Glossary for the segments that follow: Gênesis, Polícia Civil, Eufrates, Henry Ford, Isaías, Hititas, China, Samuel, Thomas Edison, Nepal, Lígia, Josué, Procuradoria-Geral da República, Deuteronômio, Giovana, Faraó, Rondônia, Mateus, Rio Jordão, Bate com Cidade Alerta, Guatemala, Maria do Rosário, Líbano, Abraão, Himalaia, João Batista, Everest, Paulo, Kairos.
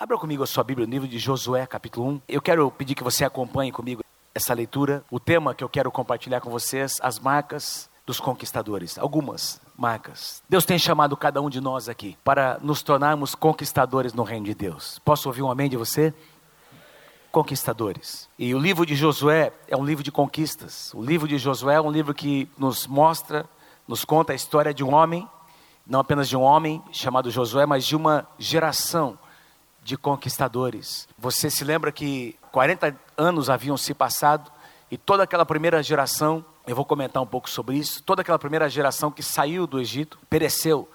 Abra comigo a sua Bíblia no livro de Josué, capítulo 1. Eu quero pedir que você acompanhe comigo essa leitura. O tema que eu quero compartilhar com vocês, as marcas dos conquistadores. Algumas marcas. Deus tem chamado cada um de nós aqui para nos tornarmos conquistadores no reino de Deus. Posso ouvir um amém de você? Conquistadores. E o livro de Josué é um livro de conquistas. O livro de Josué é um livro que nos mostra, nos conta a história de um homem, não apenas de um homem chamado Josué, mas de uma geração de conquistadores. Você se lembra que 40 anos haviam se passado e toda aquela primeira geração, eu vou comentar um pouco sobre isso, toda aquela primeira geração que saiu do Egito, pereceu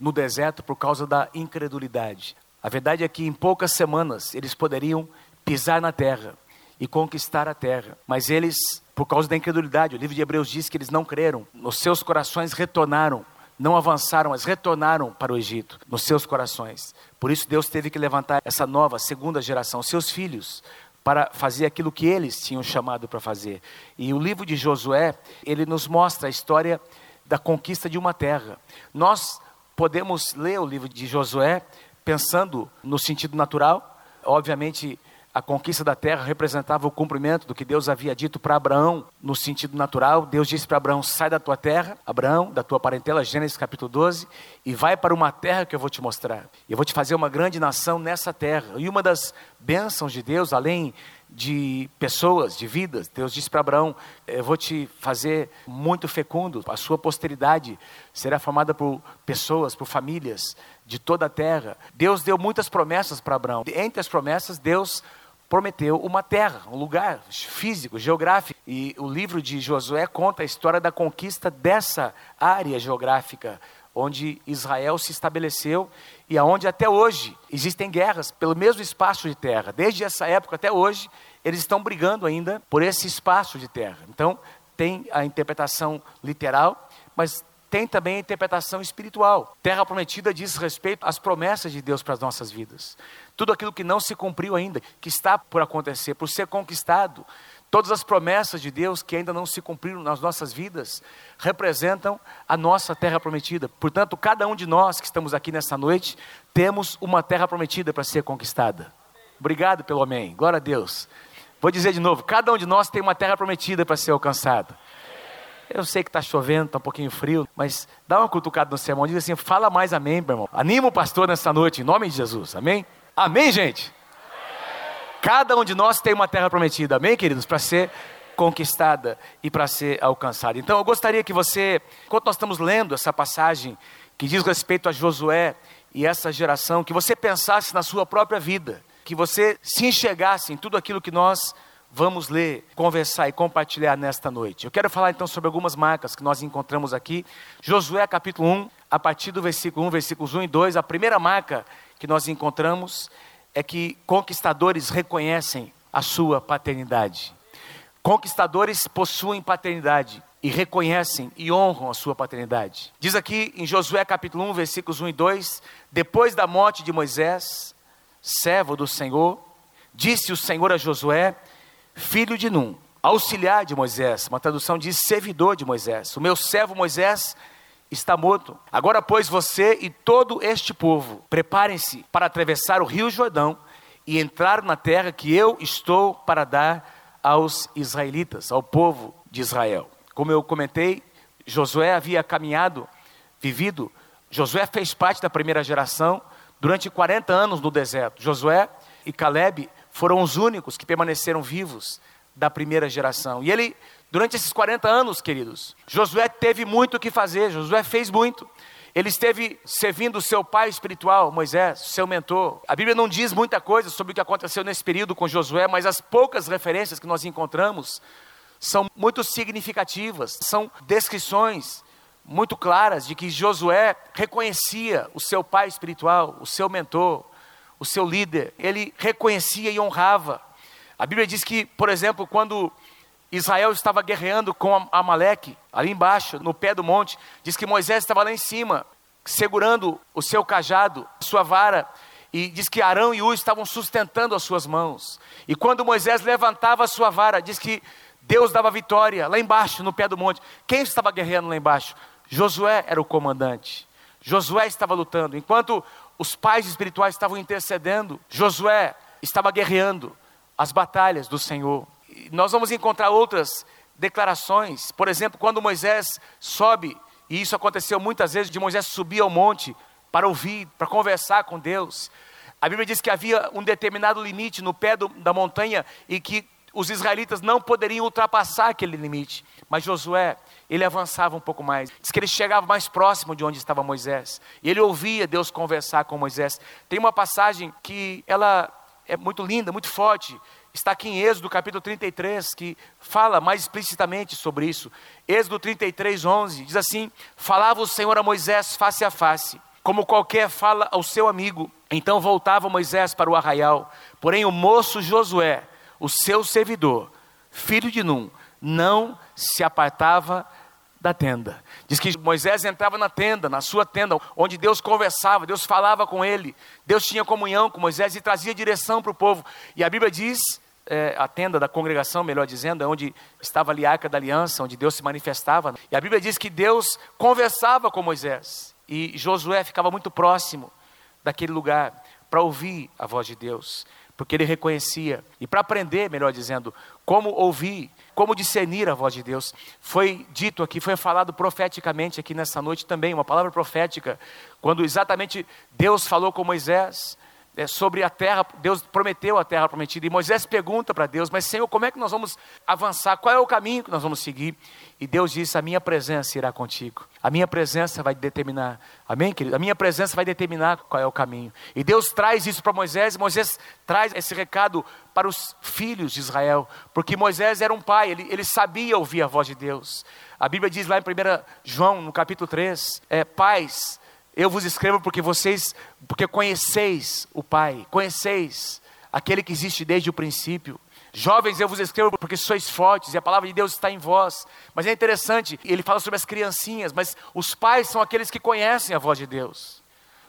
no deserto por causa da incredulidade. A verdade é que em poucas semanas eles poderiam pisar na terra e conquistar a terra, mas eles, por causa da incredulidade, o livro de Hebreus diz que eles não creram, nos seus corações retornaram, não avançaram, mas retornaram para o Egito, nos seus corações. Por isso Deus teve que levantar essa nova, segunda geração, seus filhos, para fazer aquilo que eles tinham chamado para fazer. E o livro de Josué, ele nos mostra a história da conquista de uma terra. Nós podemos ler o livro de Josué pensando no sentido natural. Obviamente, a conquista da terra representava o cumprimento do que Deus havia dito para Abraão, no sentido natural. Deus disse para Abraão, sai da tua terra, Abraão, da tua parentela, Gênesis capítulo 12, e vai para uma terra que eu vou te mostrar. Eu vou te fazer uma grande nação nessa terra. E uma das bênçãos de Deus, além de pessoas, de vidas, Deus disse para Abraão, eu vou te fazer muito fecundo, a sua posteridade será formada por pessoas, por famílias de toda a terra. Deus deu muitas promessas para Abraão. Entre as promessas, Deus prometeu uma terra, um lugar físico, geográfico. E o livro de Josué conta a história da conquista dessa área geográfica, onde Israel se estabeleceu e aonde até hoje existem guerras pelo mesmo espaço de terra. Desde essa época até hoje, eles estão brigando ainda por esse espaço de terra. Então, tem a interpretação literal, mas tem também a interpretação espiritual. Terra prometida diz respeito às promessas de Deus para as nossas vidas. Tudo aquilo que não se cumpriu ainda, que está por acontecer, por ser conquistado, todas as promessas de Deus que ainda não se cumpriram nas nossas vidas, representam a nossa terra prometida. Portanto, cada um de nós que estamos aqui nessa noite, temos uma terra prometida para ser conquistada. Obrigado pelo amém, glória a Deus. Vou dizer de novo, cada um de nós tem uma terra prometida para ser alcançada. Eu sei que está chovendo, está um pouquinho frio, mas dá uma cutucada no sermão, diz assim, fala mais amém, meu irmão. Anima o pastor nessa noite, em nome de Jesus, amém? Amém, gente? Cada um de nós tem uma terra prometida, amém, queridos? Para ser conquistada e para ser alcançada. Então, eu gostaria que você, enquanto nós estamos lendo essa passagem que diz respeito a Josué e essa geração, que você pensasse na sua própria vida, que você se enxergasse em tudo aquilo que nós vamos ler, conversar e compartilhar nesta noite. Eu quero falar então sobre algumas marcas que nós encontramos aqui. Josué capítulo 1, a partir do versículo 1, versículos 1 e 2, a primeira marca que nós encontramos é que conquistadores reconhecem a sua paternidade. Conquistadores possuem paternidade e reconhecem e honram a sua paternidade. Diz aqui em Josué capítulo 1, versículos 1 e 2, depois da morte de Moisés, servo do Senhor, disse o Senhor a Josué, filho de Num, auxiliar de Moisés, uma tradução diz servidor de Moisés, o meu servo Moisés está morto. Agora, pois, você e todo este povo, preparem-se para atravessar o Rio Jordão e entrar na terra que eu estou para dar aos israelitas, ao povo de Israel. Como eu comentei, Josué havia caminhado, vivido, Josué fez parte da primeira geração durante 40 anos no deserto. Josué e Caleb foram os únicos que permaneceram vivos da primeira geração. E ele, durante esses 40 anos, queridos, Josué teve muito o que fazer, Josué fez muito. Ele esteve servindo o seu pai espiritual, Moisés, seu mentor. A Bíblia não diz muita coisa sobre o que aconteceu nesse período com Josué, mas as poucas referências que nós encontramos são muito significativas, são descrições muito claras de que Josué reconhecia o seu pai espiritual, o seu mentor, o seu líder, ele reconhecia e honrava. A Bíblia diz que, por exemplo, quando Israel estava guerreando com Amaleque, ali embaixo, no pé do monte, diz que Moisés estava lá em cima, segurando o seu cajado, sua vara, e diz que Arão e Hur estavam sustentando as suas mãos. E quando Moisés levantava a sua vara, diz que Deus dava vitória, lá embaixo, no pé do monte. Quem estava guerreando lá embaixo? Josué era o comandante. Josué estava lutando, enquanto os pais espirituais estavam intercedendo, Josué estava guerreando as batalhas do Senhor. E nós vamos encontrar outras declarações, por exemplo, quando Moisés sobe, e isso aconteceu muitas vezes, de Moisés subir ao monte para ouvir, para conversar com Deus. A Bíblia diz que havia um determinado limite no pé da montanha, e que os israelitas não poderiam ultrapassar aquele limite, mas Josué, ele avançava um pouco mais, diz que ele chegava mais próximo de onde estava Moisés, e ele ouvia Deus conversar com Moisés. Tem uma passagem que ela é muito linda, muito forte, está aqui em Êxodo capítulo 33, que fala mais explicitamente sobre isso. Êxodo 33, 11, diz assim: falava o Senhor a Moisés face a face, como qualquer fala ao seu amigo. Então voltava Moisés para o arraial, porém o moço Josué, o seu servidor, filho de Num, não se apartava da tenda. Diz que Moisés entrava na tenda, na sua tenda, onde Deus conversava, Deus falava com ele, Deus tinha comunhão com Moisés e trazia direção para o povo. E a Bíblia diz, a tenda da congregação, melhor dizendo, é onde estava ali a Arca da Aliança, onde Deus se manifestava. E a Bíblia diz que Deus conversava com Moisés, e Josué ficava muito próximo daquele lugar, para ouvir a voz de Deus, porque ele reconhecia, e para aprender, melhor dizendo, como ouvir, como discernir a voz de Deus. Foi dito aqui, foi falado profeticamente aqui nessa noite também, uma palavra profética, quando exatamente Deus falou com Moisés, sobre a terra. Deus prometeu a terra prometida, e Moisés pergunta para Deus: mas Senhor, como é que nós vamos avançar, qual é o caminho que nós vamos seguir? E Deus disse: a minha presença irá contigo, a minha presença vai determinar. Amém, querido? A minha presença vai determinar qual é o caminho. E Deus traz isso para Moisés, e Moisés traz esse recado para os filhos de Israel, porque Moisés era um pai, ele sabia ouvir a voz de Deus. A Bíblia diz lá em 1 João, no capítulo 3, pais, eu vos escrevo porque conheceis o Pai, conheceis aquele que existe desde o princípio. Jovens, eu vos escrevo porque sois fortes, e a palavra de Deus está em vós. Mas é interessante, ele fala sobre as criancinhas, mas os pais são aqueles que conhecem a voz de Deus.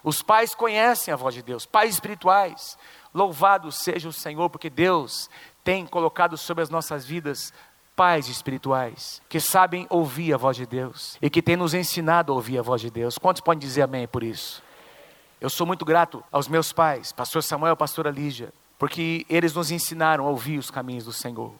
Os pais conhecem a voz de Deus, pais espirituais. Louvado seja o Senhor, porque Deus tem colocado sobre as nossas vidas pais espirituais, que sabem ouvir a voz de Deus, e que tem nos ensinado a ouvir a voz de Deus. Quantos podem dizer amém por isso? Eu sou muito grato aos meus pais, pastor Samuel e pastora Lígia, porque eles nos ensinaram a ouvir os caminhos do Senhor,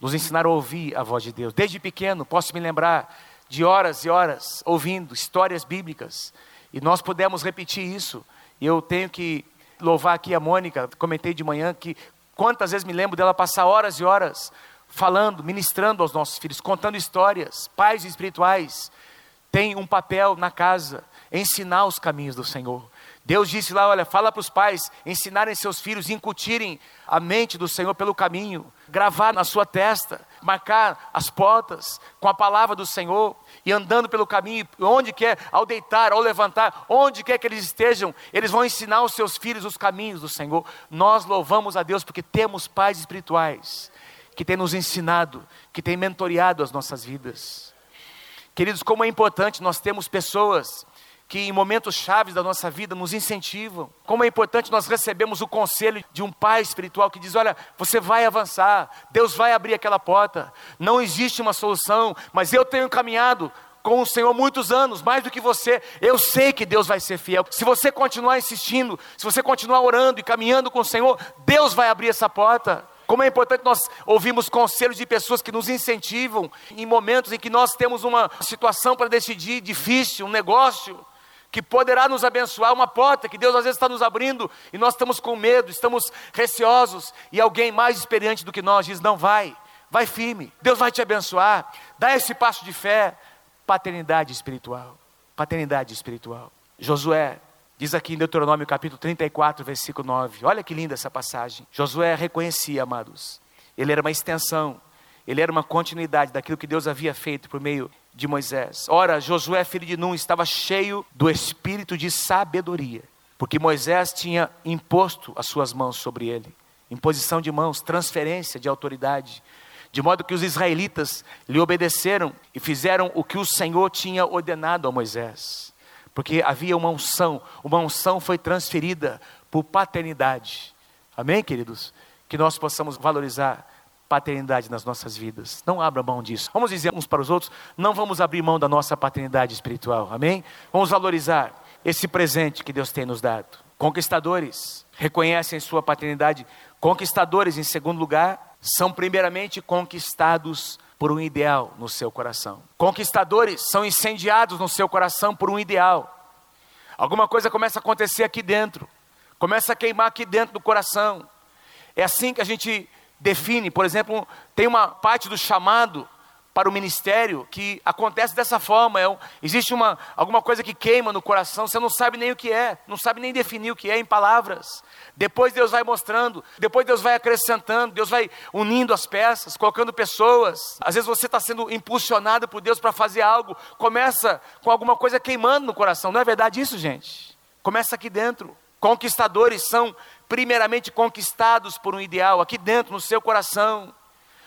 nos ensinaram a ouvir a voz de Deus. Desde pequeno posso me lembrar de horas e horas ouvindo histórias bíblicas, e nós pudemos repetir isso. E eu tenho que louvar aqui a Mônica, comentei de manhã que quantas vezes me lembro dela passar horas e horas falando, ministrando aos nossos filhos, contando histórias. Pais espirituais têm um papel na casa, ensinar os caminhos do Senhor. Deus disse lá, olha, fala para os pais ensinarem seus filhos, incutirem a mente do Senhor pelo caminho, gravar na sua testa, marcar as portas com a palavra do Senhor, e andando pelo caminho, onde quer, ao deitar, ao levantar, onde quer que eles estejam, eles vão ensinar aos seus filhos os caminhos do Senhor. Nós louvamos a Deus porque temos pais espirituais que tem nos ensinado, que tem mentoreado as nossas vidas. Queridos, como é importante nós termos pessoas que em momentos chaves da nossa vida nos incentivam. Como é importante nós recebemos o conselho de um pai espiritual que diz: olha, você vai avançar, Deus vai abrir aquela porta, não existe uma solução, mas eu tenho caminhado com o Senhor muitos anos, mais do que você, eu sei que Deus vai ser fiel. Se você continuar insistindo, se você continuar orando e caminhando com o Senhor, Deus vai abrir essa porta. Como é importante nós ouvirmos conselhos de pessoas que nos incentivam em momentos em que nós temos uma situação para decidir difícil, um negócio que poderá nos abençoar, uma porta que Deus às vezes está nos abrindo, e nós estamos com medo, estamos receosos, e alguém mais experiente do que nós diz: não, vai firme, Deus vai te abençoar, dá esse passo de fé. Paternidade espiritual, paternidade espiritual. Josué diz aqui em Deuteronômio capítulo 34, versículo 9, olha que linda essa passagem. Josué reconhecia, amados, ele era uma extensão, ele era uma continuidade daquilo que Deus havia feito por meio de Moisés. Ora, Josué, filho de Num, estava cheio do espírito de sabedoria, porque Moisés tinha imposto as suas mãos sobre ele, imposição de mãos, transferência de autoridade, de modo que os israelitas lhe obedeceram e fizeram o que o Senhor tinha ordenado a Moisés. Porque havia uma unção foi transferida por paternidade. Amém, queridos? Que nós possamos valorizar paternidade nas nossas vidas. Não abra mão disso. Vamos dizer uns para os outros: não vamos abrir mão da nossa paternidade espiritual. Amém? Vamos valorizar esse presente que Deus tem nos dado. Conquistadores reconhecem sua paternidade. Conquistadores, em segundo lugar, são primeiramente conquistados por um ideal no seu coração. Conquistadores são incendiados no seu coração por um ideal. Alguma coisa começa a acontecer aqui dentro, começa a queimar aqui dentro do coração. É assim que a gente define, por exemplo, tem uma parte do chamado para o ministério que acontece dessa forma. Existe alguma coisa que queima no coração, você não sabe nem o que é, não sabe nem definir o que é em palavras. Depois Deus vai mostrando, depois Deus vai acrescentando, Deus vai unindo as peças, colocando pessoas. Às vezes você está sendo impulsionado por Deus para fazer algo, começa com alguma coisa queimando no coração. Não é verdade isso, gente? Começa aqui dentro. Conquistadores são primeiramente conquistados por um ideal, aqui dentro, no seu coração.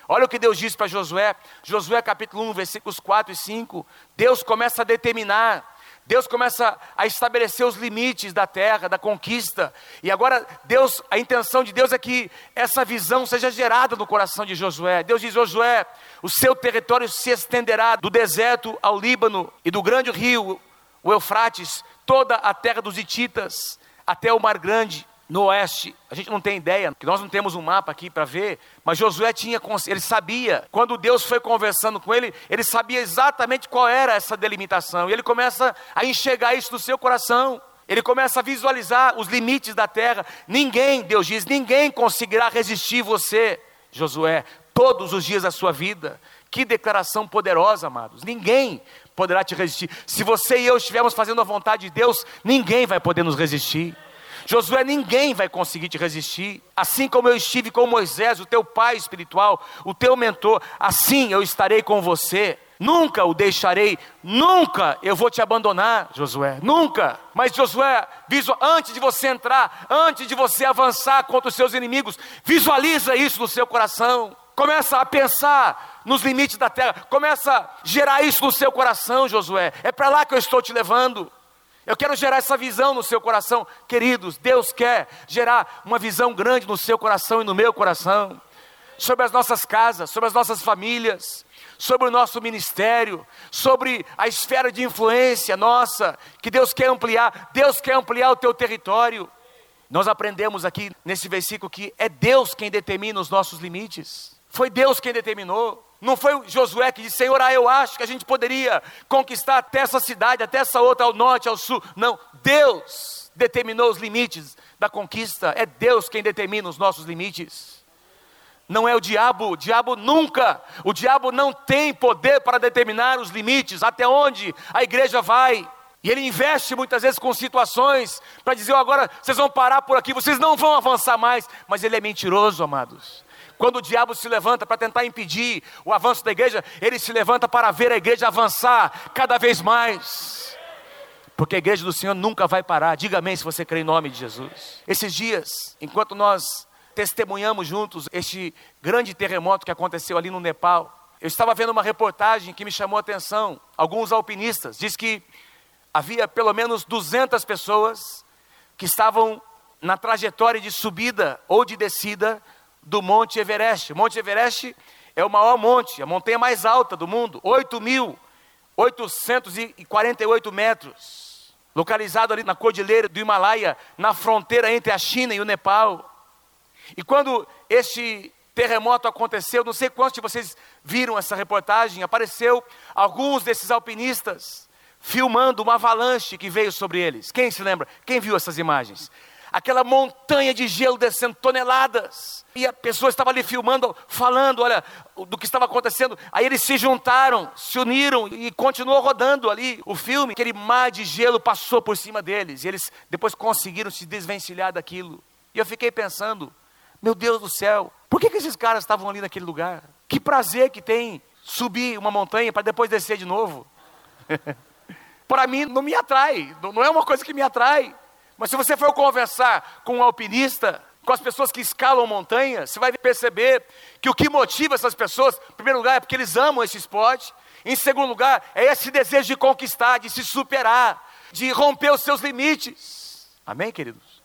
Olha o que Deus diz para Josué, Josué capítulo 1, versículos 4 e 5, Deus começa a determinar, Deus começa a estabelecer os limites da terra, da conquista, e agora Deus, a intenção de Deus é que essa visão seja gerada no coração de Josué. Deus diz: Josué, o seu território se estenderá do deserto ao Líbano, e do grande rio, o Eufrates, toda a terra dos Hititas, até o Mar Grande, no oeste. A gente não tem ideia, porque nós não temos um mapa aqui para ver, mas Josué ele sabia, quando Deus foi conversando com ele, ele sabia exatamente qual era essa delimitação, e ele começa a enxergar isso no seu coração, ele começa a visualizar os limites da terra. Ninguém, Deus diz, ninguém conseguirá resistir você, Josué, todos os dias da sua vida. Que declaração poderosa, amados, ninguém poderá te resistir. Se você e eu estivermos fazendo a vontade de Deus, ninguém vai poder nos resistir. Josué, ninguém vai conseguir te resistir. Assim como eu estive com Moisés, o teu pai espiritual, o teu mentor, assim eu estarei com você. Nunca o deixarei, nunca eu vou te abandonar, Josué, nunca. Mas Josué, antes de você entrar, antes de você avançar contra os seus inimigos, visualiza isso no seu coração. Começa a pensar nos limites da terra, começa a gerar isso no seu coração, Josué. É para lá que eu estou te levando. Eu quero gerar essa visão no seu coração. Queridos, Deus quer gerar uma visão grande no seu coração e no meu coração, sobre as nossas casas, sobre as nossas famílias, sobre o nosso ministério, sobre a esfera de influência nossa, que Deus quer ampliar. Deus quer ampliar o teu território. Nós aprendemos aqui nesse versículo que é Deus quem determina os nossos limites. Foi Deus quem determinou. Não foi Josué que disse: Senhor, eu acho que a gente poderia conquistar até essa cidade, até essa outra, ao norte, ao sul. Não, Deus determinou os limites da conquista. É Deus quem determina os nossos limites. Não é o diabo nunca. O diabo não tem poder para determinar os limites, até onde a igreja vai. E ele investe muitas vezes com situações para dizer: agora vocês vão parar por aqui, vocês não vão avançar mais. Mas ele é mentiroso, amados. Quando o diabo se levanta para tentar impedir o avanço da igreja, ele se levanta para ver a igreja avançar cada vez mais. Porque a igreja do Senhor nunca vai parar. Diga amém se você crê em nome de Jesus. Esses dias, enquanto nós testemunhamos juntos este grande terremoto que aconteceu ali no Nepal, eu estava vendo uma reportagem que me chamou a atenção. Alguns alpinistas dizem que havia pelo menos 200 pessoas que estavam na trajetória de subida ou de descida do Monte Everest. O Monte Everest é o maior monte, a montanha mais alta do mundo, 8.848 metros, localizado ali na cordilheira do Himalaia, na fronteira entre a China e o Nepal. E quando este terremoto aconteceu, não sei quantos de vocês viram essa reportagem, apareceu alguns desses alpinistas filmando uma avalanche que veio sobre eles. Quem se lembra? Quem viu essas imagens? Aquela montanha de gelo descendo, toneladas. E a pessoa estava ali filmando, falando, olha, do que estava acontecendo. Aí eles se juntaram, se uniram e continuou rodando ali o filme. Aquele mar de gelo passou por cima deles. E eles depois conseguiram se desvencilhar daquilo. E eu fiquei pensando: meu Deus do céu, por que esses caras estavam ali naquele lugar? Que prazer que tem subir uma montanha para depois descer de novo. Para mim não me atrai, não é uma coisa que me atrai. Mas se você for conversar com um alpinista, com as pessoas que escalam montanhas, você vai perceber que o que motiva essas pessoas, em primeiro lugar, é porque eles amam esse esporte. Em segundo lugar, é esse desejo de conquistar, de se superar, de romper os seus limites. Amém, queridos?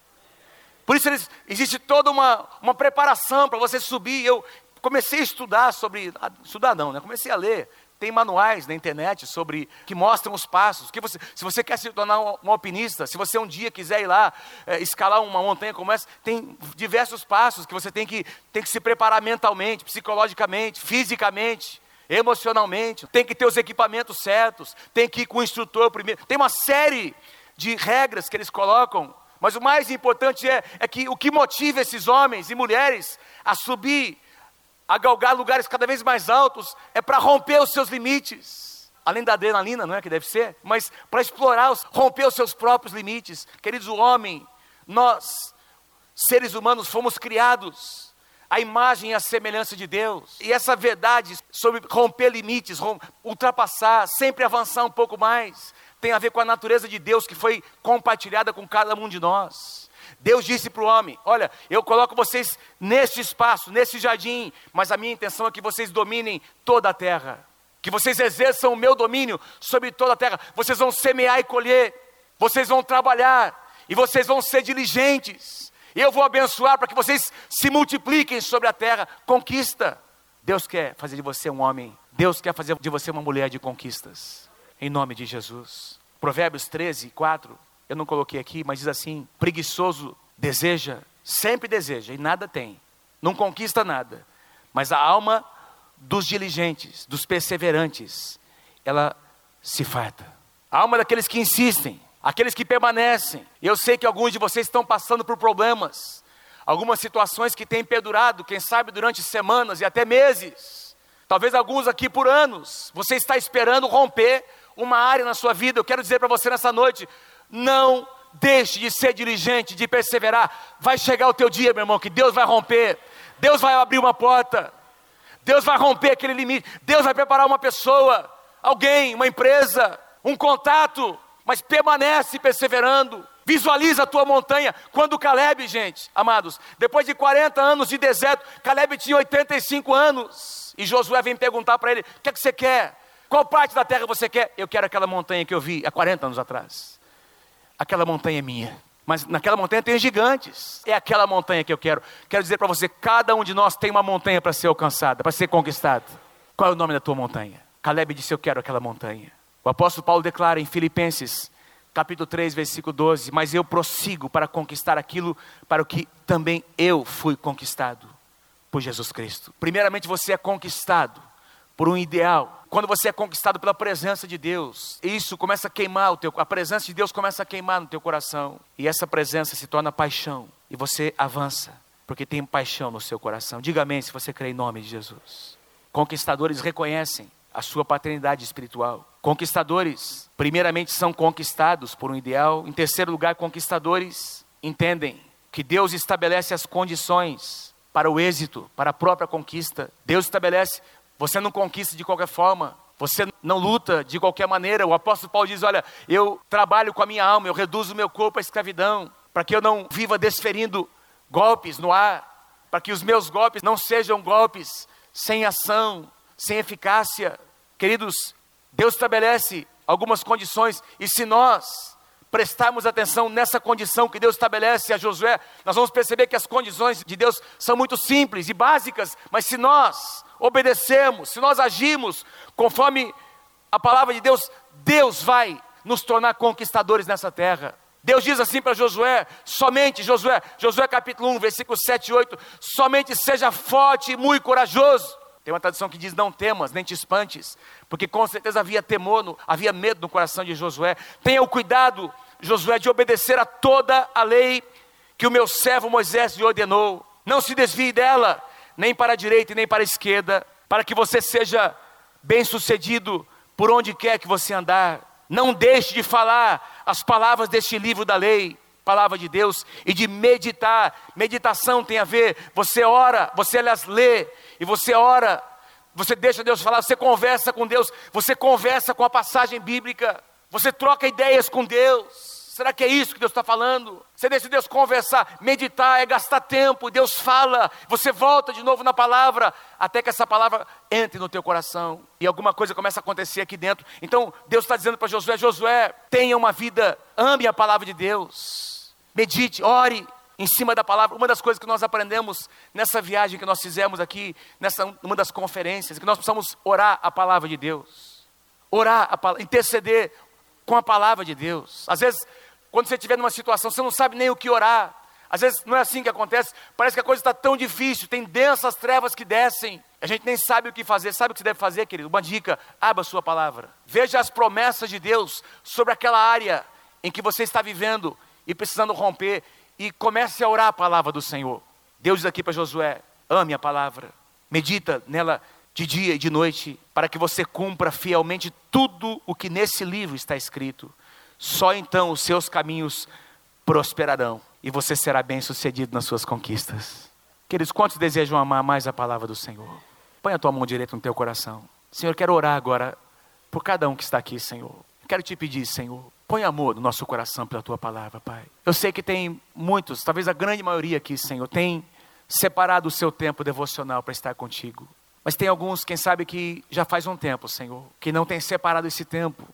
Por isso existe toda uma preparação para você subir. Eu comecei a estudar sobre... Estudar não, né? Comecei a ler Tem manuais na internet sobre que mostram os passos. Que você, se você quer se tornar um alpinista, se você um dia quiser ir lá escalar uma montanha como essa, tem diversos passos que você tem que se preparar mentalmente, psicologicamente, fisicamente, emocionalmente. Tem que ter os equipamentos certos, tem que ir com o instrutor primeiro. Tem uma série de regras que eles colocam, mas o mais importante é que o que motiva esses homens e mulheres a subir, a galgar lugares cada vez mais altos, é para romper os seus limites, além da adrenalina, não é que deve ser, mas para explorar, romper os seus próprios limites. Queridos, o homem, nós, seres humanos, fomos criados à imagem e à semelhança de Deus, e essa verdade sobre romper limites, ultrapassar, sempre avançar um pouco mais, tem a ver com a natureza de Deus que foi compartilhada com cada um de nós. Deus disse para o homem: olha, eu coloco vocês neste espaço, nesse jardim, mas a minha intenção é que vocês dominem toda a terra, que vocês exerçam o meu domínio sobre toda a terra. Vocês vão semear e colher, vocês vão trabalhar e vocês vão ser diligentes. Eu vou abençoar para que vocês se multipliquem sobre a terra. Conquista. Deus quer fazer de você um homem, Deus quer fazer de você uma mulher de conquistas, em nome de Jesus. Provérbios 13:4, eu não coloquei aqui, mas diz assim: preguiçoso deseja, sempre deseja e nada tem, não conquista nada, mas a alma dos diligentes, dos perseverantes, ela se farta. A alma daqueles que insistem, aqueles que permanecem. Eu sei que alguns de vocês estão passando por problemas, algumas situações que têm perdurado, quem sabe durante semanas e até meses, talvez alguns aqui por anos. Você está esperando romper uma área na sua vida. Eu quero dizer para você nessa noite: não deixe de ser diligente, de perseverar. Vai chegar o teu dia, meu irmão, que Deus vai romper. Deus vai abrir uma porta. Deus vai romper aquele limite. Deus vai preparar uma pessoa, alguém, uma empresa, um contato. Mas permanece perseverando. Visualiza a tua montanha. Quando Caleb, gente, amados, depois de 40 anos de deserto, Caleb tinha 85 anos. E Josué vem perguntar para ele: o que é que você quer? Qual parte da terra você quer? Eu quero aquela montanha que eu vi há 40 anos atrás. Aquela montanha é minha, mas naquela montanha tem gigantes, é aquela montanha que eu quero. Quero dizer para você, cada um de nós tem uma montanha para ser alcançada, para ser conquistada. Qual é o nome da tua montanha? Caleb disse: eu quero aquela montanha. O apóstolo Paulo declara em Filipenses, capítulo 3, versículo 12, mas eu prossigo para conquistar aquilo para o que também eu fui conquistado por Jesus Cristo. Primeiramente você é conquistado por um ideal. Quando você é conquistado pela presença de Deus, isso começa a queimar a presença de Deus começa a queimar no teu coração, e essa presença se torna paixão, e você avança, porque tem paixão no seu coração. Diga amém se você crê em nome de Jesus. Conquistadores reconhecem a sua paternidade espiritual. Conquistadores, primeiramente, são conquistados por um ideal. Em terceiro lugar, conquistadores entendem que Deus estabelece as condições para o êxito, para a própria conquista. Deus estabelece. Você não conquista de qualquer forma, você não luta de qualquer maneira. O apóstolo Paulo diz: olha, eu trabalho com a minha alma, eu reduzo o meu corpo à escravidão, para que eu não viva desferindo golpes no ar, para que os meus golpes não sejam golpes sem ação, sem eficácia. Queridos, Deus estabelece algumas condições, e se nós prestarmos atenção nessa condição que Deus estabelece a Josué, nós vamos perceber que as condições de Deus são muito simples e básicas, mas se nós obedecemos, se nós agimos conforme a palavra de Deus, Deus vai nos tornar conquistadores nessa terra. Deus diz assim para Josué, somente Josué, Josué capítulo 1, versículo 7 e 8, somente seja forte e muito corajoso. Tem uma tradução que diz: não temas, nem te espantes, porque com certeza havia temor, havia medo no coração de Josué. Tenha o cuidado, Josué, de obedecer a toda a lei que o meu servo Moisés lhe ordenou. Não se desvie dela, nem para a direita e nem para a esquerda, para que você seja bem-sucedido por onde quer que você andar. Não deixe de falar as palavras deste livro da lei, palavra de Deus, e de meditar. Meditação tem a ver, você ora, você aliás lê, e você ora, você deixa Deus falar, você conversa com Deus, você conversa com a passagem bíblica, você troca ideias com Deus. Será que é isso que Deus está falando? Você deixa Deus conversar. Meditar é gastar tempo, Deus fala, você volta de novo na palavra, até que essa palavra entre no teu coração, e alguma coisa começa a acontecer aqui dentro. Então Deus está dizendo para Josué: Josué, tenha uma vida, ame a palavra de Deus, medite, ore, em cima da palavra. Uma das coisas que nós aprendemos nessa viagem que nós fizemos aqui, uma das conferências, que nós precisamos orar a palavra de Deus, orar a palavra, interceder com a palavra de Deus. Às vezes, quando você estiver numa situação, você não sabe nem o que orar. Às vezes não é assim que acontece, parece que a coisa está tão difícil, tem densas trevas que descem, a gente nem sabe o que fazer. Sabe o que você deve fazer, querido? Uma dica: abra a sua palavra, veja as promessas de Deus sobre aquela área em que você está vivendo e precisando romper, e comece a orar a palavra do Senhor. Deus diz aqui para Josué: ame a palavra, medita nela de dia e de noite, para que você cumpra fielmente tudo o que nesse livro está escrito. Só então os seus caminhos prosperarão e você será bem sucedido nas suas conquistas. Queridos, quantos desejam amar mais a palavra do Senhor? Põe a tua mão direita no teu coração. Senhor, eu quero orar agora por cada um que está aqui, Senhor. Eu quero te pedir, Senhor, põe amor no nosso coração pela tua palavra, Pai. Eu sei que tem muitos, talvez a grande maioria aqui, Senhor, tem separado o seu tempo devocional para estar contigo. Mas tem alguns, quem sabe, que já faz um tempo, Senhor, que não tem separado esse tempo,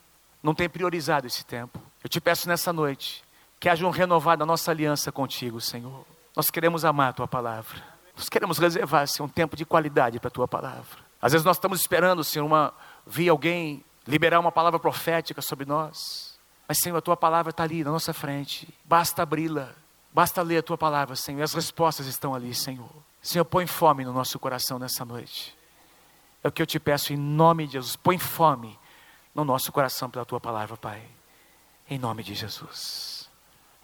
não tem priorizado esse tempo. Eu te peço nessa noite que haja um renovado na nossa aliança contigo, Senhor. Nós queremos amar a tua palavra. Nós queremos reservar, Senhor, um tempo de qualidade para a tua palavra. Às vezes nós estamos esperando, Senhor, vir alguém liberar uma palavra profética sobre nós. Mas, Senhor, a tua palavra está ali na nossa frente. Basta abri-la. Basta ler a tua palavra, Senhor. E as respostas estão ali, Senhor. Senhor, põe fome no nosso coração nessa noite. É o que eu te peço em nome de Jesus. Põe fome no nosso coração pela tua palavra, Pai. Em nome de Jesus.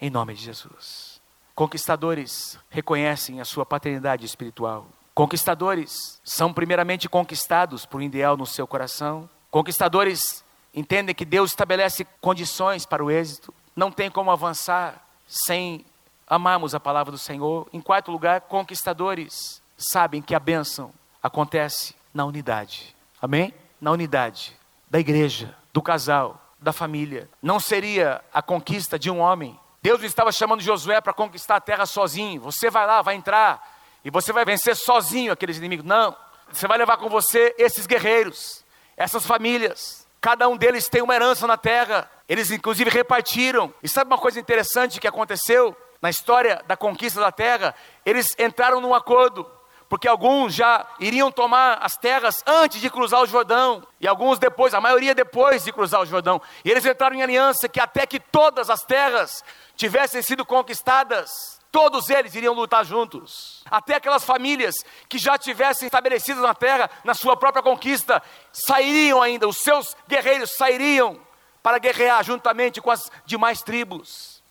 Em nome de Jesus. Conquistadores reconhecem a sua paternidade espiritual. Conquistadores são primeiramente conquistados por um ideal no seu coração. Conquistadores entendem que Deus estabelece condições para o êxito. Não tem como avançar sem amarmos a palavra do Senhor. Em quarto lugar, conquistadores sabem que a bênção acontece na unidade. Amém? Na unidade da igreja, do casal, da família. Não seria a conquista de um homem. Deus estava chamando Josué para conquistar a terra sozinho. Você vai lá, vai entrar, e você vai vencer sozinho aqueles inimigos. Não, você vai levar com você esses guerreiros, essas famílias. Cada um deles tem uma herança na terra. Eles inclusive repartiram. E sabe uma coisa interessante que aconteceu na história da conquista da terra? Eles entraram num acordo, porque alguns já iriam tomar as terras antes de cruzar o Jordão, e alguns depois, a maioria depois de cruzar o Jordão. E eles entraram em aliança que até que todas as terras tivessem sido conquistadas, todos eles iriam lutar juntos. Até aquelas famílias que já tivessem estabelecidas na terra, na sua própria conquista, sairiam ainda, os seus guerreiros sairiam para guerrear juntamente com as demais tribos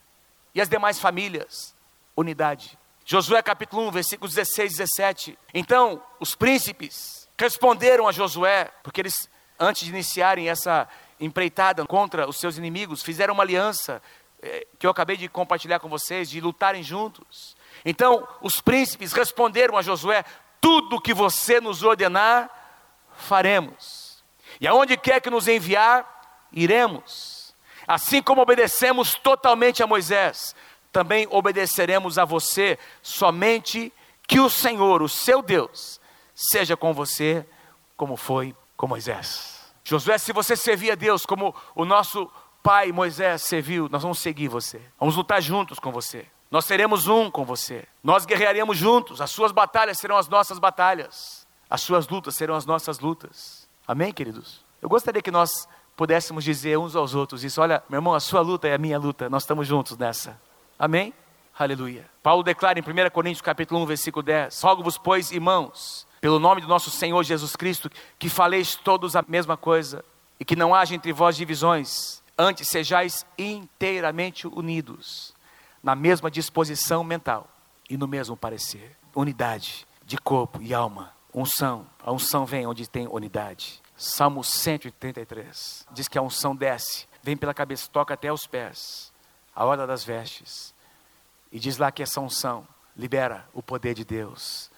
e as demais famílias. Unidade. Josué capítulo 1, versículos 16 e 17. Então, os príncipes responderam a Josué, porque eles, antes de iniciarem essa empreitada contra os seus inimigos, fizeram uma aliança, que eu acabei de compartilhar com vocês, de lutarem juntos. Então, os príncipes responderam a Josué: tudo que você nos ordenar, faremos. E aonde quer que nos enviar, iremos. Assim como obedecemos totalmente a Moisés, também obedeceremos a você. Somente que o Senhor, o seu Deus, seja com você, como foi com Moisés. Josué, se você servir a Deus como o nosso pai Moisés serviu, nós vamos seguir você. Vamos lutar juntos com você. Nós seremos um com você. Nós guerrearemos juntos. As suas batalhas serão as nossas batalhas. As suas lutas serão as nossas lutas. Amém, queridos? Eu gostaria que nós pudéssemos dizer uns aos outros isso: olha, meu irmão, a sua luta é a minha luta. Nós estamos juntos nessa. Amém? Aleluia. Paulo declara em 1 Coríntios capítulo 1, versículo 10. Rogo-vos, pois, irmãos, pelo nome do nosso Senhor Jesus Cristo, que faleis todos a mesma coisa, e que não haja entre vós divisões, antes sejais inteiramente unidos, na mesma disposição mental e no mesmo parecer. Unidade de corpo e alma. Unção. A unção vem onde tem unidade. Salmo 133. Diz que a unção desce, vem pela cabeça, toca até os pés, a hora das vestes, e diz lá que essa unção libera o poder de Deus,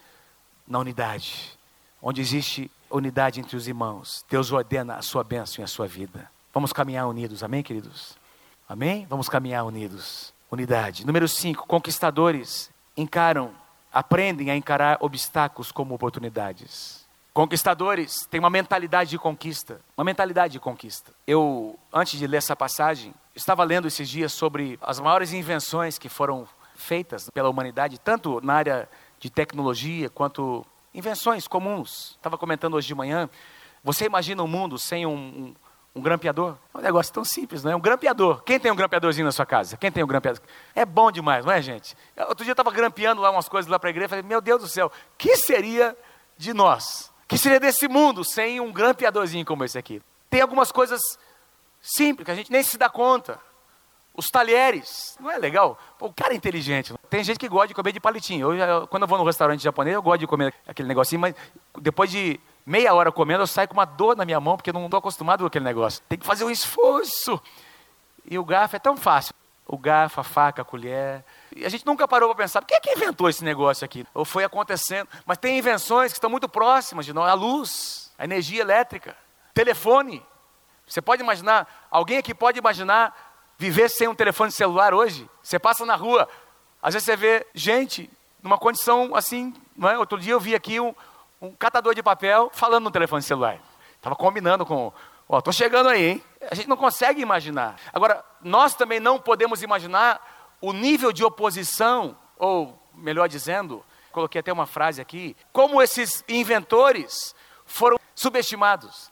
na unidade, onde existe unidade entre os irmãos, Deus ordena a sua bênção e a sua vida. Vamos caminhar unidos, amém, queridos? Amém? Vamos caminhar unidos, unidade. Número 5, conquistadores aprendem a encarar obstáculos como oportunidades. Conquistadores têm uma mentalidade de conquista, Eu, antes de ler essa passagem, estava lendo esses dias sobre as maiores invenções que foram feitas pela humanidade, tanto na área de tecnologia, quanto invenções comuns. Estava comentando hoje de manhã, você imagina um mundo sem um grampeador? É um negócio tão simples, não é? Um grampeador. Quem tem um grampeadorzinho na sua casa? Quem tem um grampeador? É bom demais, não é, gente? Outro dia eu estava grampeando lá umas coisas lá para a igreja, falei, meu Deus do céu, o que seria de nós? O que seria desse mundo sem um grampeadorzinho como esse aqui? Tem algumas coisas simples que a gente nem se dá conta. Os talheres, não é legal? Pô, o cara é inteligente. Tem gente que gosta de comer de palitinho. Quando eu vou num restaurante japonês, eu gosto de comer aquele negocinho, mas depois de meia hora comendo, eu saio com uma dor na minha mão, porque eu não estou acostumado com aquele negócio. Tem que fazer um esforço. E o garfo é tão fácil. O garfo, a faca, a colher. E a gente nunca parou para pensar, quem é que inventou esse negócio aqui? Ou foi acontecendo? Mas tem invenções que estão muito próximas de nós. A luz, a energia elétrica, telefone. Você pode imaginar, alguém aqui pode imaginar viver sem um telefone celular hoje? Você passa na rua, às vezes você vê gente numa condição assim, não é? Outro dia eu vi aqui um catador de papel falando no telefone celular. Estava combinando com, ó, estou chegando aí, hein? A gente não consegue imaginar. Agora, nós também não podemos imaginar o nível de oposição, ou melhor dizendo, coloquei até uma frase aqui, como esses inventores foram subestimados.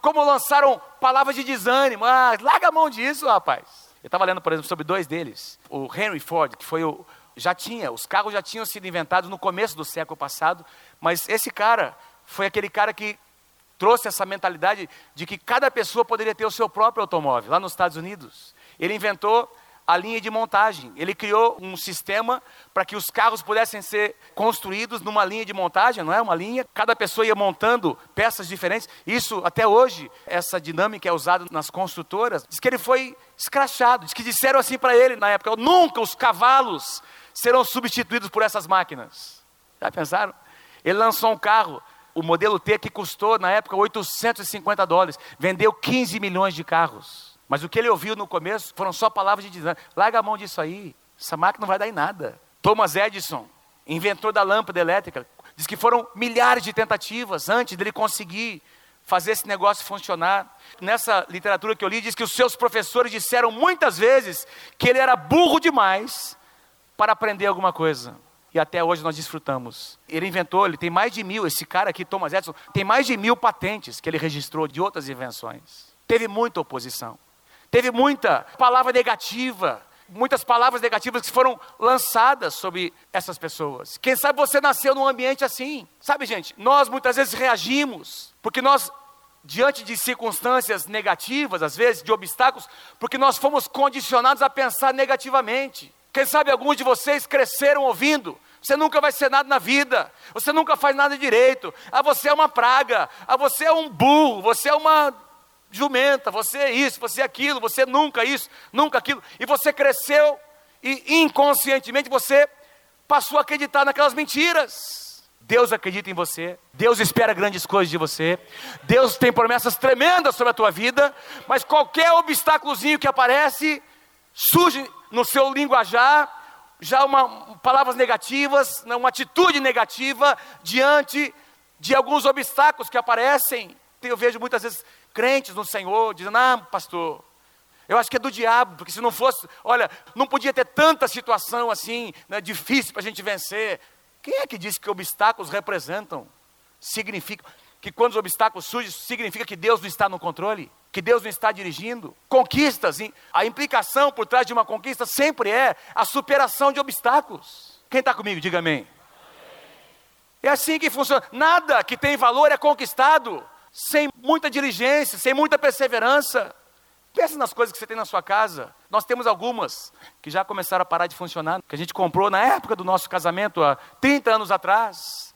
Como lançaram palavras de desânimo. Ah, larga a mão disso, rapaz. Eu estava lendo, por exemplo, sobre dois deles. O Henry Ford, que foi os carros já tinham sido inventados no começo do século passado, mas esse cara foi aquele cara que trouxe essa mentalidade de que cada pessoa poderia ter o seu próprio automóvel, lá nos Estados Unidos. Ele inventou a linha de montagem. Ele criou um sistema para que os carros pudessem ser construídos numa linha de montagem, não é? Uma linha. Cada pessoa ia montando peças diferentes. Isso, até hoje, essa dinâmica é usada nas construtoras. Diz que ele foi escrachado. Diz que disseram assim para ele, na época, nunca os cavalos serão substituídos por essas máquinas. Já pensaram? Ele lançou um carro, o modelo T, que custou, na época, $850. Vendeu 15 milhões de carros. Mas o que ele ouviu no começo foram só palavras de desânimo. Larga a mão disso aí, essa máquina não vai dar em nada. Thomas Edison, inventor da lâmpada elétrica, diz que foram milhares de tentativas antes dele conseguir fazer esse negócio funcionar. Nessa literatura que eu li, diz que os seus professores disseram muitas vezes que ele era burro demais para aprender alguma coisa. E até hoje nós desfrutamos. Ele inventou, ele tem mais de 1000, esse cara aqui, Thomas Edison, tem mais de 1000 patentes que ele registrou de outras invenções. Teve muita oposição. Teve muita palavra negativa, muitas palavras negativas que foram lançadas sobre essas pessoas. Quem sabe você nasceu num ambiente assim. Sabe, gente, nós muitas vezes reagimos, porque nós, diante de circunstâncias negativas, às vezes, de obstáculos, porque nós fomos condicionados a pensar negativamente. Quem sabe alguns de vocês cresceram ouvindo, você nunca vai ser nada na vida, você nunca faz nada direito, ah, você é uma praga, ah, você é um burro, você é uma jumenta, você é isso, você é aquilo, você nunca isso, nunca aquilo, e você cresceu, e inconscientemente você passou a acreditar naquelas mentiras. Deus acredita em você, Deus espera grandes coisas de você, Deus tem promessas tremendas sobre a tua vida, mas qualquer obstáculozinho que aparece, surge no seu linguajar, já palavras negativas, uma atitude negativa, diante de alguns obstáculos que aparecem. Eu vejo muitas vezes crentes no Senhor dizendo, pastor, eu acho que é do diabo, porque se não fosse, olha, não podia ter tanta situação assim, né, difícil para a gente vencer. Quem é que diz que obstáculos representam? Significa que quando os obstáculos surgem, significa que Deus não está no controle, que Deus não está dirigindo. Conquistas, a implicação por trás de uma conquista sempre é a superação de obstáculos. Quem está comigo, diga amém. É assim que funciona. Nada que tem valor é conquistado sem muita diligência, sem muita perseverança. Pense nas coisas que você tem na sua casa. Nós temos algumas que já começaram a parar de funcionar, que a gente comprou na época do nosso casamento, há 30 anos atrás.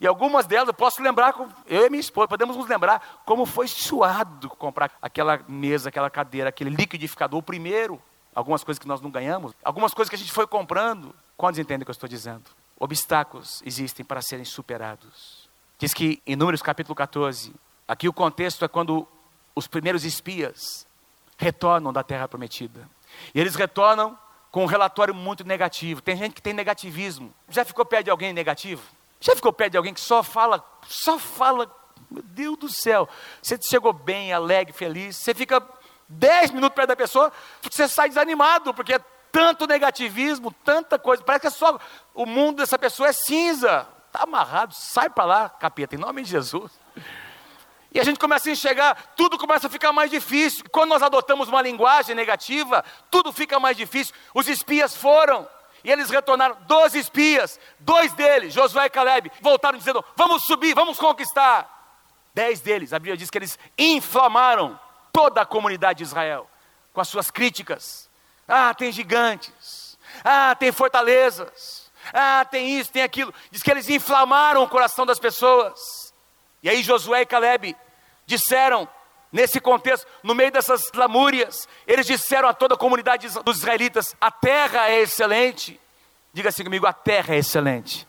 E algumas delas, eu posso lembrar, eu e minha esposa, podemos nos lembrar como foi suado comprar aquela mesa, aquela cadeira, aquele liquidificador, o primeiro. Algumas coisas que nós não ganhamos, algumas coisas que a gente foi comprando. Quantos entendem o que eu estou dizendo? Obstáculos existem para serem superados. Diz que em Números capítulo 14... Aqui o contexto é quando os primeiros espias retornam da terra prometida. E eles retornam com um relatório muito negativo. Tem gente que tem negativismo. Já ficou perto de alguém negativo? Já ficou perto de alguém que só fala, meu Deus do céu. Você chegou bem, alegre, feliz. Você fica 10 minutos perto da pessoa, você sai desanimado, porque tanto negativismo, tanta coisa, parece que é só, o mundo dessa pessoa é cinza, está amarrado, sai para lá, capeta, em nome de Jesus. E a gente começa a enxergar, tudo começa a ficar mais difícil. Quando nós adotamos uma linguagem negativa, tudo fica mais difícil. Os espias foram, e eles retornaram, 12 espias, 2 deles, Josué e Caleb, voltaram dizendo, vamos subir, vamos conquistar. 10 deles, a Bíblia diz que eles inflamaram toda a comunidade de Israel, com as suas críticas. Ah, tem gigantes, ah, tem fortalezas, ah, tem isso, tem aquilo. Diz que eles inflamaram o coração das pessoas. E aí Josué e Caleb disseram, nesse contexto, no meio dessas lamúrias, eles disseram a toda a comunidade dos israelitas, a terra é excelente. Diga assim comigo, a terra é excelente.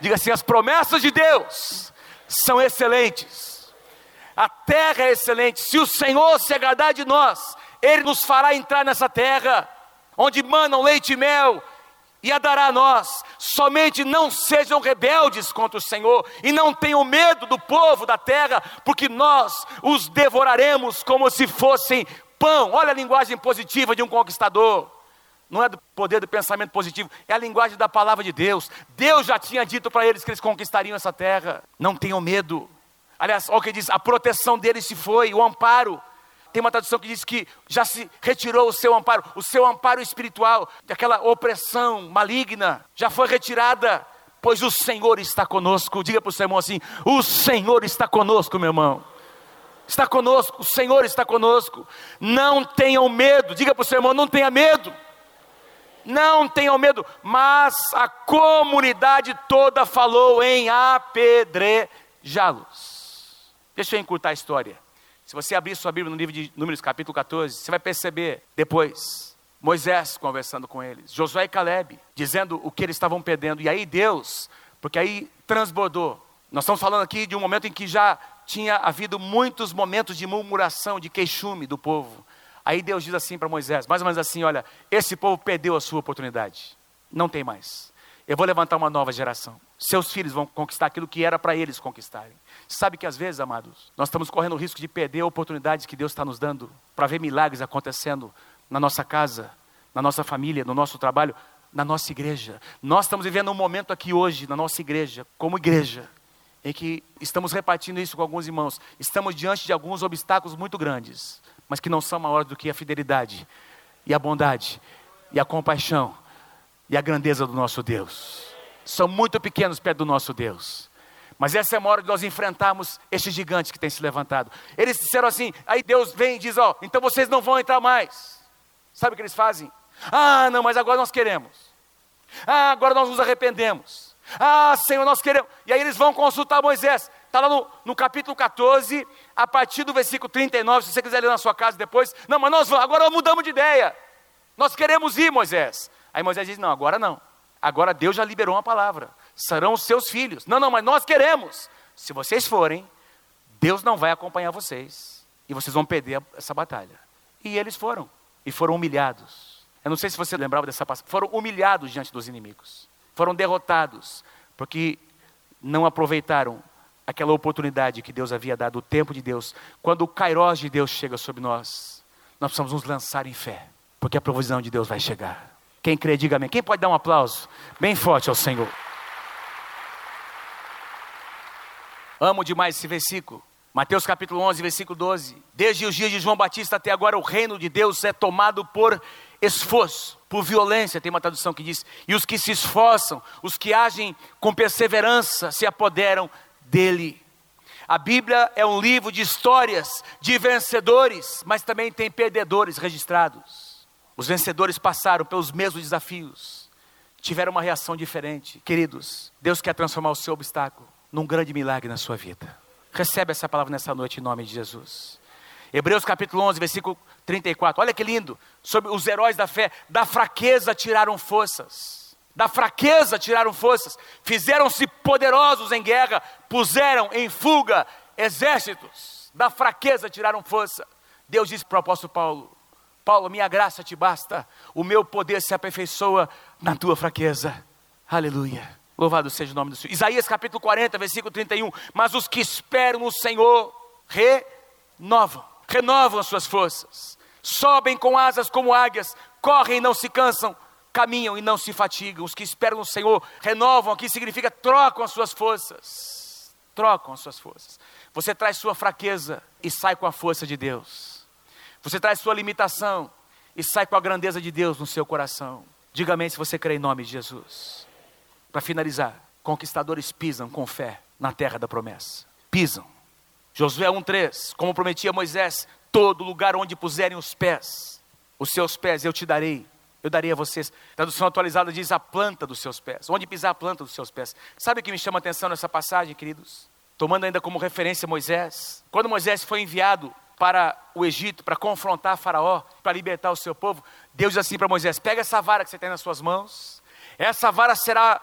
Diga assim, as promessas de Deus são excelentes. A terra é excelente. Se o Senhor se agradar de nós, Ele nos fará entrar nessa terra, onde manam leite e mel, e a dará a nós. Somente não sejam rebeldes contra o Senhor, e não tenham medo do povo da terra, porque nós os devoraremos como se fossem pão. Olha a linguagem positiva de um conquistador. Não é do poder do pensamento positivo, é a linguagem da palavra de Deus. Deus já tinha dito para eles que eles conquistariam essa terra. Não tenham medo. Aliás, olha o que diz, a proteção deles se foi, o amparo. Tem uma tradução que diz que já se retirou o seu amparo espiritual, daquela opressão maligna, já foi retirada, pois o Senhor está conosco. Diga para o seu irmão assim, o Senhor está conosco, meu irmão. Está conosco, o Senhor está conosco. Não tenham medo, diga para o seu irmão, não tenha medo. Não tenham medo, mas a comunidade toda falou em apedrejá-los. Deixa eu encurtar a história. Se você abrir sua Bíblia no livro de Números capítulo 14, você vai perceber depois, Moisés conversando com eles, Josué e Caleb, dizendo o que eles estavam perdendo, e aí Deus, porque aí transbordou. Nós estamos falando aqui de um momento em que já tinha havido muitos momentos de murmuração, de queixume do povo. Aí Deus diz assim para Moisés, mais ou menos assim, olha, esse povo perdeu a sua oportunidade, não tem mais. Eu vou levantar uma nova geração. Seus filhos vão conquistar aquilo que era para eles conquistarem. Sabe que às vezes, amados, nós estamos correndo o risco de perder oportunidades que Deus está nos dando para ver milagres acontecendo na nossa casa, na nossa família, no nosso trabalho, na nossa igreja. Nós estamos vivendo um momento aqui hoje, na nossa igreja, como igreja, em que estamos repartindo isso com alguns irmãos. Estamos diante de alguns obstáculos muito grandes, mas que não são maiores do que a fidelidade, e a bondade, e a compaixão, e a grandeza do nosso Deus. São muito pequenos perto do nosso Deus. Mas essa é a hora de nós enfrentarmos este gigante que tem se levantado. Eles disseram assim, aí Deus vem e diz, ó, então vocês não vão entrar mais. Sabe o que eles fazem? Ah, não, mas agora nós queremos. Ah, agora nós nos arrependemos. Ah, Senhor, nós queremos. E aí eles vão consultar Moisés. Está lá no capítulo 14, a partir do versículo 39, se você quiser ler na sua casa depois. Não, mas nós vamos, agora mudamos de ideia. Nós queremos ir, Moisés. Aí Moisés diz, não, agora não. Agora Deus já liberou uma palavra. Serão os seus filhos. Não, não, mas nós queremos. Se vocês forem, Deus não vai acompanhar vocês. E vocês vão perder essa batalha. E eles foram. E foram humilhados. Eu não sei se você lembrava dessa passagem. Foram humilhados diante dos inimigos. Foram derrotados. Porque não aproveitaram aquela oportunidade que Deus havia dado. O tempo de Deus. Quando o Kairos de Deus chega sobre nós, nós precisamos nos lançar em fé. Porque a provisão de Deus vai chegar. Quem crê, diga amém. Quem pode dar um aplauso bem forte ao Senhor? Amo demais esse versículo. Mateus capítulo 11, versículo 12. Desde os dias de João Batista até agora, o reino de Deus é tomado por esforço, por violência. Tem uma tradução que diz, e os que se esforçam, os que agem com perseverança, se apoderam dele. A Bíblia é um livro de histórias, de vencedores, mas também tem perdedores registrados. Os vencedores passaram pelos mesmos desafios, tiveram uma reação diferente. Queridos, Deus quer transformar o seu obstáculo num grande milagre na sua vida. Recebe essa palavra nessa noite em nome de Jesus. Hebreus capítulo 11, versículo 34. Olha que lindo. Sobre os heróis da fé, da fraqueza tiraram forças. Da fraqueza tiraram forças. Fizeram-se poderosos em guerra, puseram em fuga exércitos. Da fraqueza tiraram força. Deus disse para o apóstolo Paulo, minha graça te basta, o meu poder se aperfeiçoa na tua fraqueza. Aleluia, louvado seja o nome do Senhor. Isaías capítulo 40, versículo 31, mas os que esperam no Senhor, renovam as suas forças, sobem com asas como águias, correm e não se cansam, caminham e não se fatigam. Os que esperam no Senhor renovam, aqui significa trocam as suas forças. Trocam as suas forças. Você traz sua fraqueza e sai com a força de Deus. Você traz sua limitação e sai com a grandeza de Deus no seu coração. Diga amém se você crê em nome de Jesus. Para finalizar, conquistadores pisam com fé na terra da promessa. Pisam. Josué 1:3, como prometia Moisés, todo lugar onde puserem os seus pés eu te darei. Eu darei a vocês. A tradução atualizada diz a planta dos seus pés. Onde pisar a planta dos seus pés. Sabe o que me chama a atenção nessa passagem, queridos? Tomando ainda como referência Moisés. Quando Moisés foi enviado para o Egito, para confrontar Faraó, para libertar o seu povo, Deus diz assim para Moisés, pega essa vara que você tem nas suas mãos, essa vara será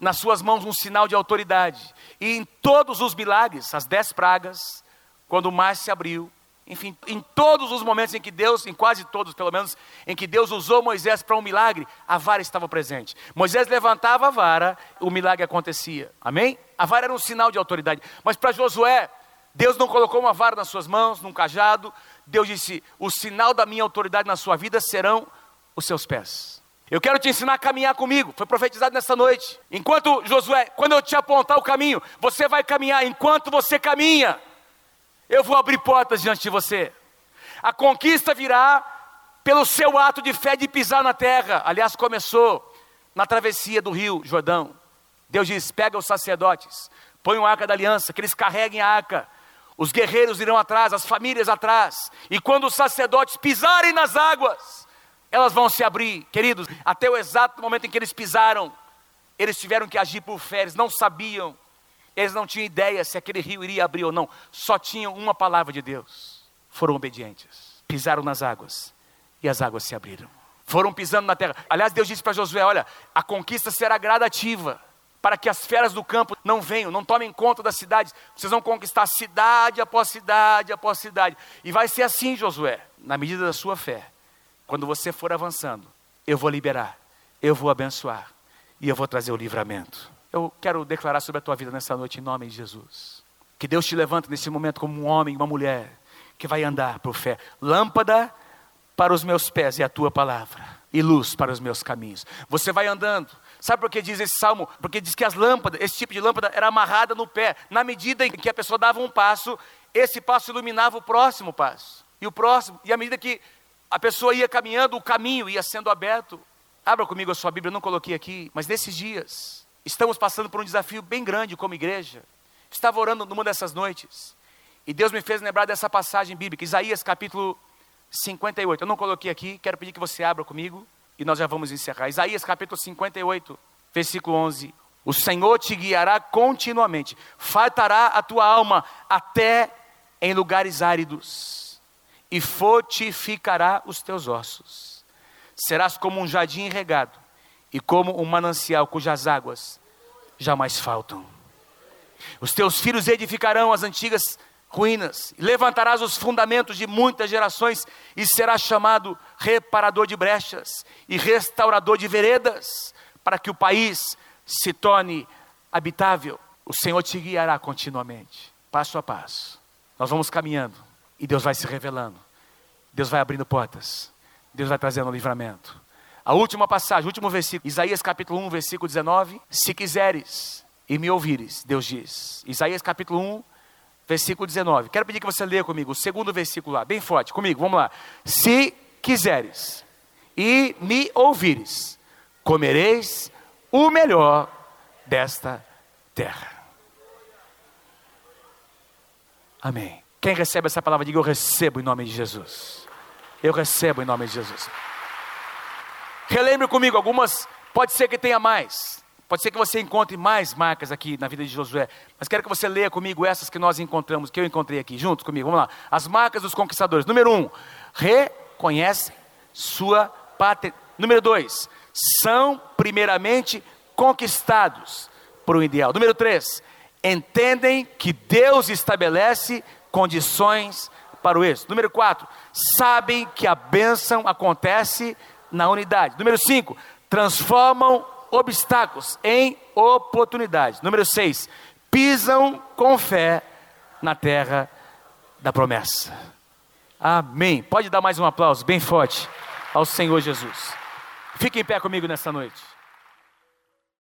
nas suas mãos um sinal de autoridade, e em todos os milagres, as 10 pragas, quando o mar se abriu, enfim, em todos os momentos em que Deus, em quase todos pelo menos, em que Deus usou Moisés para um milagre, a vara estava presente. Moisés levantava a vara, o milagre acontecia, amém? A vara era um sinal de autoridade, mas para Josué, Deus não colocou uma vara nas suas mãos, num cajado. Deus disse, o sinal da minha autoridade na sua vida serão os seus pés. Eu quero te ensinar a caminhar comigo. Foi profetizado nessa noite. Enquanto, Josué, quando eu te apontar o caminho, você vai caminhar. Enquanto você caminha, eu vou abrir portas diante de você. A conquista virá pelo seu ato de fé de pisar na terra. Aliás, começou na travessia do Rio Jordão. Deus diz, pega os sacerdotes, põe a arca da aliança, que eles carreguem a arca. Os guerreiros irão atrás, as famílias atrás. E quando os sacerdotes pisarem nas águas, elas vão se abrir. Queridos, até o exato momento em que eles pisaram, eles tiveram que agir por fé, eles não sabiam. Eles não tinham ideia se aquele rio iria abrir ou não. Só tinham uma palavra de Deus. Foram obedientes. Pisaram nas águas. E as águas se abriram. Foram pisando na terra. Aliás, Deus disse para Josué, olha, a conquista será gradativa, para que as feras do campo não venham, não tomem conta das cidades. Vocês vão conquistar cidade após cidade após cidade. E vai ser assim, Josué, na medida da sua fé. Quando você for avançando, eu vou liberar, eu vou abençoar e eu vou trazer o livramento. Eu quero declarar sobre a tua vida nessa noite, em nome de Jesus. Que Deus te levanta nesse momento como um homem, uma mulher, que vai andar por fé. Lâmpada para os meus pés é a tua palavra e luz para os meus caminhos. Você vai andando. Sabe por que diz esse salmo? Porque diz que as lâmpadas, esse tipo de lâmpada era amarrada no pé. Na medida em que a pessoa dava um passo, esse passo iluminava o próximo passo. E o próximo. E à medida que a pessoa ia caminhando, o caminho ia sendo aberto. Abra comigo a sua Bíblia, eu não coloquei aqui. Mas nesses dias, estamos passando por um desafio bem grande como igreja. Estava orando numa dessas noites. E Deus me fez lembrar dessa passagem bíblica. Isaías capítulo 58. Eu não coloquei aqui, quero pedir que você abra comigo. E nós já vamos encerrar. Isaías capítulo 58, versículo 11. O Senhor te guiará continuamente. Fartará a tua alma até em lugares áridos. E fortificará os teus ossos. Serás como um jardim regado. E como um manancial cujas águas jamais faltam. Os teus filhos edificarão as antigas ruínas. Levantarás os fundamentos de muitas gerações. E serás chamado reparador de brechas e restaurador de veredas, para que o país se torne habitável. O Senhor te guiará continuamente, passo a passo. Nós vamos caminhando e Deus vai se revelando. Deus vai abrindo portas. Deus vai trazendo livramento. A última passagem, o último versículo, Isaías capítulo 1, versículo 19. Se quiseres e me ouvires, Deus diz. Isaías capítulo 1, versículo 19. Quero pedir que você leia comigo o segundo versículo lá, bem forte, comigo, vamos lá. Se quiseres e me ouvires, comereis o melhor desta terra. Amém. Quem recebe essa palavra, diga eu recebo em nome de Jesus. Eu recebo em nome de Jesus. Relembre comigo algumas, pode ser que tenha mais. Pode ser que você encontre mais marcas aqui na vida de Josué. Mas quero que você leia comigo essas que nós encontramos, que eu encontrei aqui, junto comigo. Vamos lá. As marcas dos conquistadores. Número 1, reconhecem sua pátria. Número 2, são primeiramente conquistados por um ideal. Número 3, entendem que Deus estabelece condições para o êxito. Número 4, sabem que a bênção acontece na unidade. Número 5, transformam obstáculos em oportunidades. Número 6, pisam com fé na terra da promessa. Amém. Pode dar mais um aplauso bem forte. ao Senhor Jesus. Fique em pé comigo nessa noite.